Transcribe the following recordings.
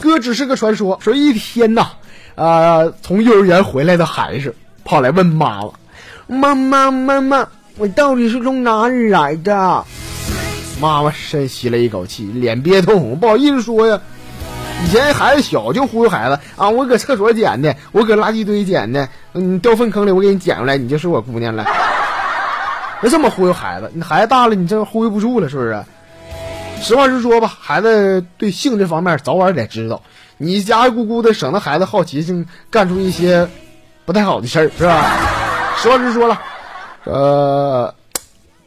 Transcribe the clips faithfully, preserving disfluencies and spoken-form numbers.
哥只是个传说，说一天呐，呃，从幼儿园回来的孩子跑来问妈妈：“妈妈，妈妈，我到底是从哪里来的？”妈妈深吸了一口气，脸憋通红，不好意思说呀。以前孩子小就忽悠孩子啊，我搁厕所捡的，我搁垃圾堆捡的，嗯，掉粪坑里我给你捡出来，你就是我姑娘了。别这么忽悠孩子，你孩子大了，你这忽悠不住了，是不是？实话实说吧，孩子对性这方面早晚得知道，你家家咕咕的，省得孩子好奇心干出一些不太好的事儿，是吧？实话实说了，呃，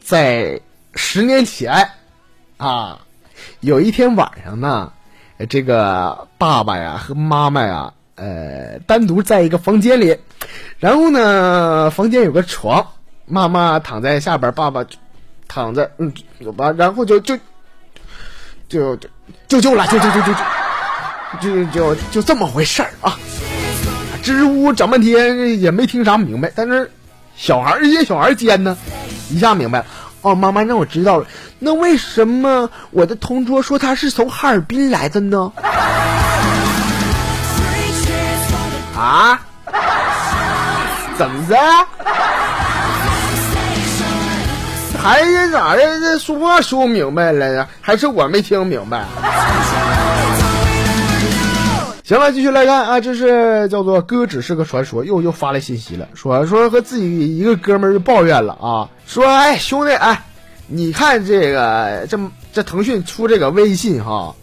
在十年前啊，有一天晚上呢。这个爸爸呀和妈妈呀，呃，单独在一个房间里，然后呢，房间有个床，妈妈躺在下边，爸爸躺在，嗯，有吧，然后就就就就就就了，就就就就就就就就这么回事儿啊。支支吾吾整半天也没听啥明白，但是小孩儿一小孩尖呢，一下明白了。哦，妈妈，那我知道了。那为什么我的同桌说他是从哈尔滨来的呢？啊？怎么的？孩子咋的？说说明白了呀？还是我没听明白？行了，继续来看啊，这是叫做哥只是个传说，又又发来信息了，说说和自己一个哥们儿就抱怨了啊，说哎兄弟哎，你看这个这这腾讯出这个微信哈，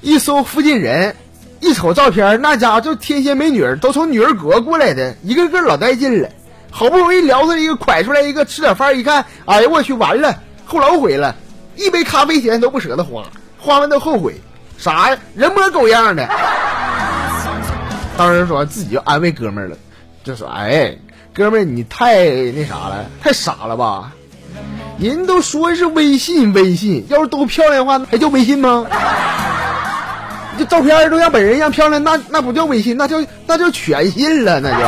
一搜附近人，一瞅照片，那家伙就天仙美女都从女儿国过来的，一个个老带劲了，好不容易聊着一个拐出来一个吃点饭，一看哎呀我去完了，后老悔了，一杯咖啡钱都不舍得花，花完都后悔，啥呀人模狗样的。当时说自己就安慰哥们儿了，就说哎哥们儿你太那啥了，太傻了吧，人都说是微信微信，要是都漂亮的话还叫微信吗？这照片都像本人一样漂亮，那那不叫微信，那叫那叫全信了，那就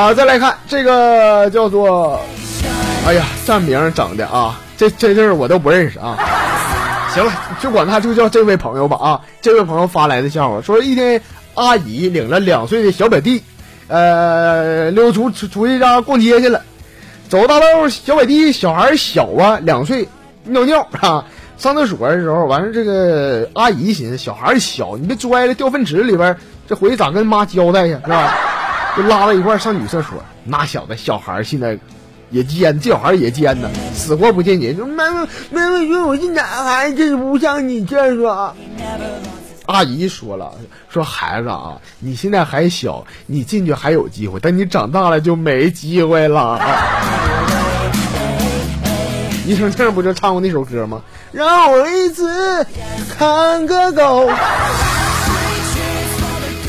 啊再来看这个叫做哎呀站名整的啊，这这字我都不认识啊。行了，就管他就叫这位朋友吧啊。这位朋友发来的笑话，说一天阿姨领了两岁的小表弟，呃，溜出出去家逛街去了。走大道，小表弟小孩小啊，两岁尿尿啊，上厕所的时候，完了这个阿姨寻思小孩小，你别拽了掉粪池里边，这回去咋跟妈交代呀，是吧？就拉到一块上女厕所，那小子小孩现在。也奸，这小孩也奸呢，死活不见人。说妈妈，妈妈说我是男孩子，不像你这说。阿姨说了，说孩子啊，你现在还小，你进去还有机会，但你长大了就没机会了。一声这不就唱过那首歌吗？让我一次看个够。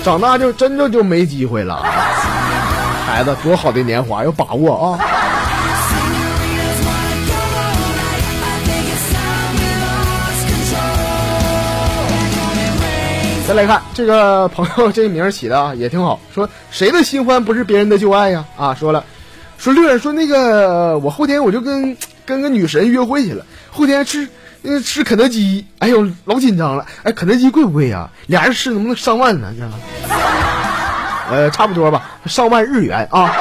长大就真的就没机会了。孩子，多好的年华，要把握啊！再来看这个朋友，这名起的啊也挺好，说谁的新欢不是别人的旧爱呀？啊，说了，说六说那个我后天我就跟跟个女神约会去了，后天吃、呃、吃肯德基，哎呦老紧张了，哎肯德基贵不贵呀、啊？俩人吃能不能上万呢？你知道吗？呃，差不多吧，上万日元啊！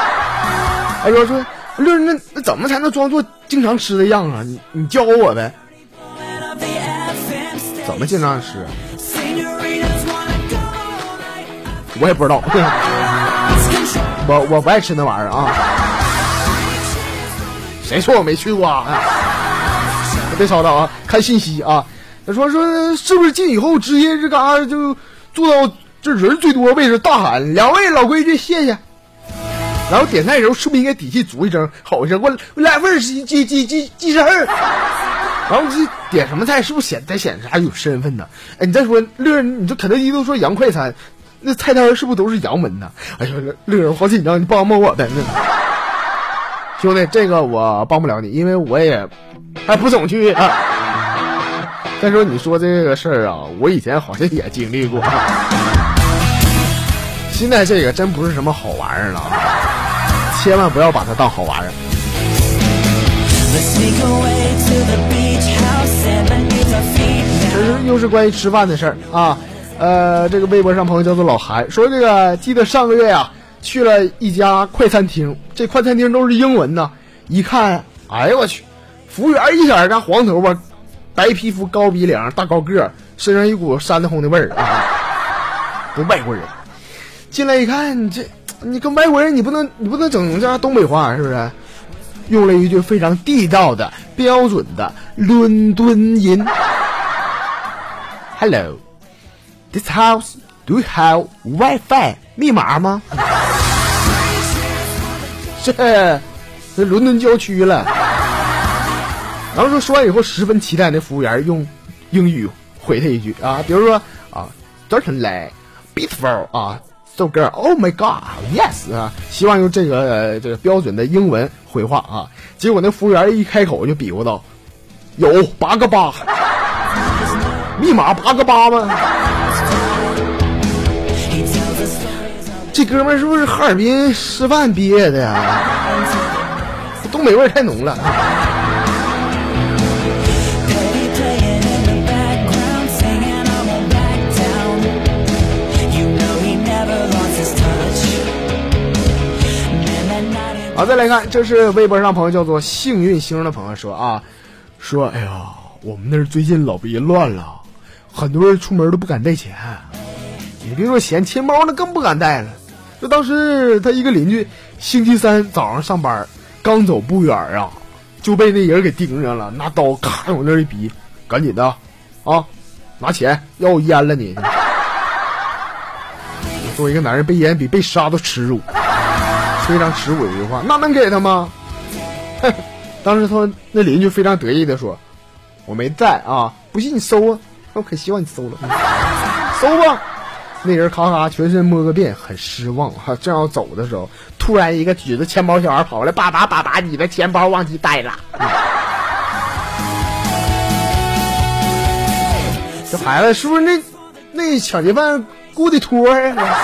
哎呦说六那那怎么才能装作经常吃的样啊？你你教我呗，怎么经常吃？我也不知道，我我不爱吃那玩意儿啊！谁说我没去过啊？别吵吵啊！看信息啊！他说说是不是进以后直接这嘎就坐到这人最多的位置大喊两位老规矩谢谢，然后点菜的时候是不是应该底气足一声吼一声我来份鸡鸡鸡鸡鸡翅，然后这点什么菜是不是显得显啥有身份呢？哎你再说乐，你这肯德基都说洋快餐。那菜单是不是都是洋文呢？哎呦，乐人好紧张，你帮帮我呗！兄弟，这个我帮不了你，因为我也还不总去啊。再说你说这个事儿啊，我以前好像也经历过。现在这个真不是什么好玩意儿了，千万不要把它当好玩意儿。这是又是关于吃饭的事儿啊。呃，这个微博上朋友叫做老韩说，这个记得上个月啊去了一家快餐厅，这快餐厅都是英文呢，一看，哎呦我去，服务员一点干黄头发，白皮肤，高鼻梁，大高个，身上一股山的红的味儿啊，不外国人。进来一看，你这你跟外国人你不能你不能整这东北话是不是？用了一句非常地道的标准的伦敦音 ，Hello。This house do you have Wi-Fi 密码吗？这这伦敦郊区了。然后说说完以后，十分期待那服务员用英语回他一句啊，比如说啊，早晨来 ，beautiful 啊 ，so girl，oh my god，yes 啊，希望用这个、呃、这个标准的英文回话啊。结果那服务员一开口就比划到，有八个八，密码八个八吗？这哥们儿是不是哈尔滨师范毕业的呀、啊？东北味儿太浓了。好，再来看，这是微博上朋友叫做幸运星的朋友说啊，说哎呀，我们那儿最近老别乱了，很多人出门都不敢带钱，你别说钱，钱包那更不敢带了。就当时他一个邻居星期三早上上班，刚走不远啊，就被那人给盯上了，拿刀咔往那儿一逼，赶紧的啊，拿钱，要我烟了你！作为一个男人，被烟比被杀都耻辱，非常耻辱的一句话，那能给他吗？当时他那邻居非常得意的说：“我没在啊，不信你搜啊！我可希望你搜了，搜吧。”那人咔咔全身摸个遍，很失望。哈，正要走的时候，突然一个举着钱包小孩跑过来：“爸爸，爸爸，你的钱包忘记带了。嗯”这孩子是不是那那抢劫犯雇的托儿啊？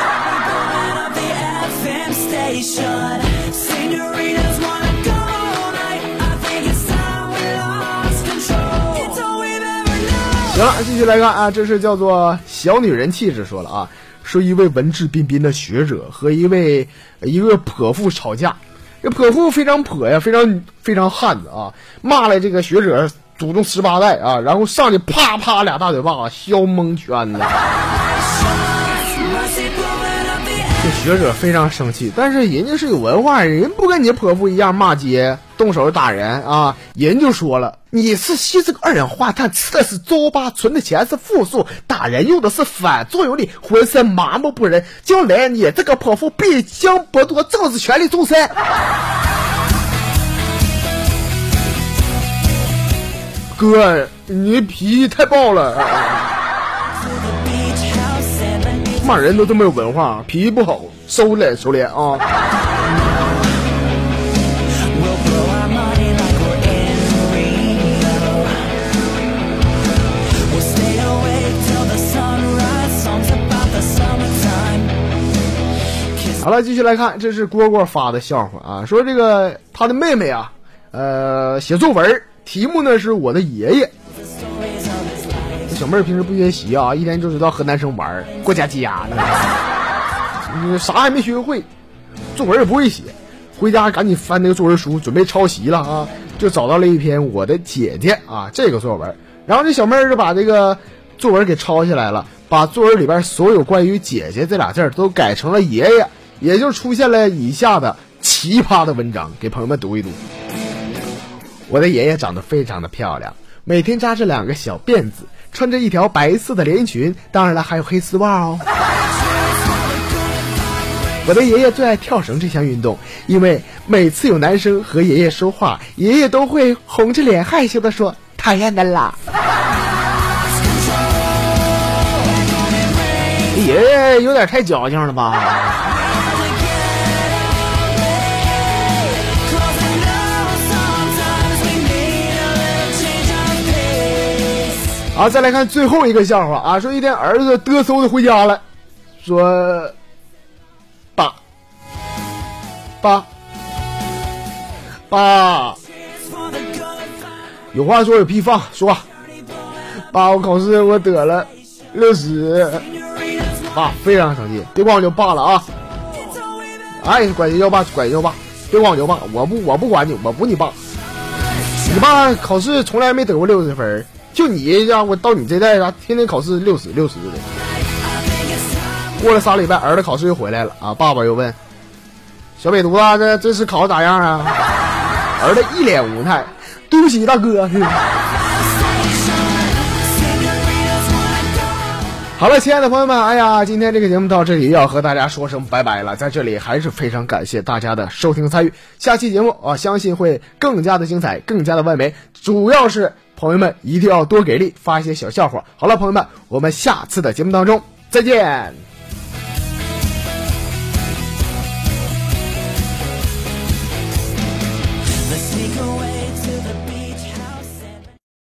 行了，继续来看啊，这是叫做小女人气质说了啊，说一位文质彬彬的学者和一位一个泼妇吵架，这泼妇非常泼呀，非常非常汉子啊，骂了这个学者祖宗十八代啊，然后上去啪啪俩大嘴巴，削蒙圈了。这学者非常生气，但是人家是有文化，人不跟你泼妇一样骂街动手打人啊，人就说了。你是吸这个二氧化碳，吃的是周巴，存的钱是负数，打人用的是反作用力，浑身麻木不仁。将来你这个泼妇必将剥夺政治权利终身。哥，你脾气太暴了，骂人都这么有文化，脾气不好，收敛收敛啊。好了，继续来看，这是蝈蝈发的笑话啊，说这个他的妹妹啊，呃，写作文，题目呢是我的爷爷。这小妹平时不学习啊，一天就知道和男生玩，过家家的，你啥也没学会，作文也不会写，回家赶紧翻那个作文书，准备抄袭了啊，就找到了一篇我的姐姐啊这个作文，然后这小妹就把这个作文给抄下来了，把作文里边所有关于姐姐这俩字都改成了爷爷。也就出现了以下的奇葩的文章，给朋友们读一读。我的爷爷长得非常的漂亮，每天扎着两个小辫子，穿着一条白色的连衣裙，当然了还有黑丝袜哦。我的爷爷最爱跳绳这项运动，因为每次有男生和爷爷说话，爷爷都会红着脸害羞地说讨厌的啦。爷爷有点太矫情了吧。啊，再来看最后一个笑话啊，说一天儿子嘚嗖的回家了，说爸爸爸，有话说有屁放，说爸我考试我得了六十，爸非常生气，别管我叫爸了啊，哎管你叫爸管你叫爸，别管我叫爸，我不我不管你，我不你爸，你爸考试从来没得过六十分。就你让我到你这代啥，天天考试六十六十的。过了仨礼拜，儿子考试又回来了啊！爸爸又问：“小北犊子，这这次考的咋样啊？”儿子一脸无奈：“对不起，大哥。”好了，亲爱的朋友们，哎呀，今天这个节目到这里要和大家说声拜拜了。在这里还是非常感谢大家的收听参与，下期节目啊，相信会更加的精彩，更加的完美，主要是。朋友们一定要多给力，发一些小笑话。好了，朋友们，我们下次的节目当中再见。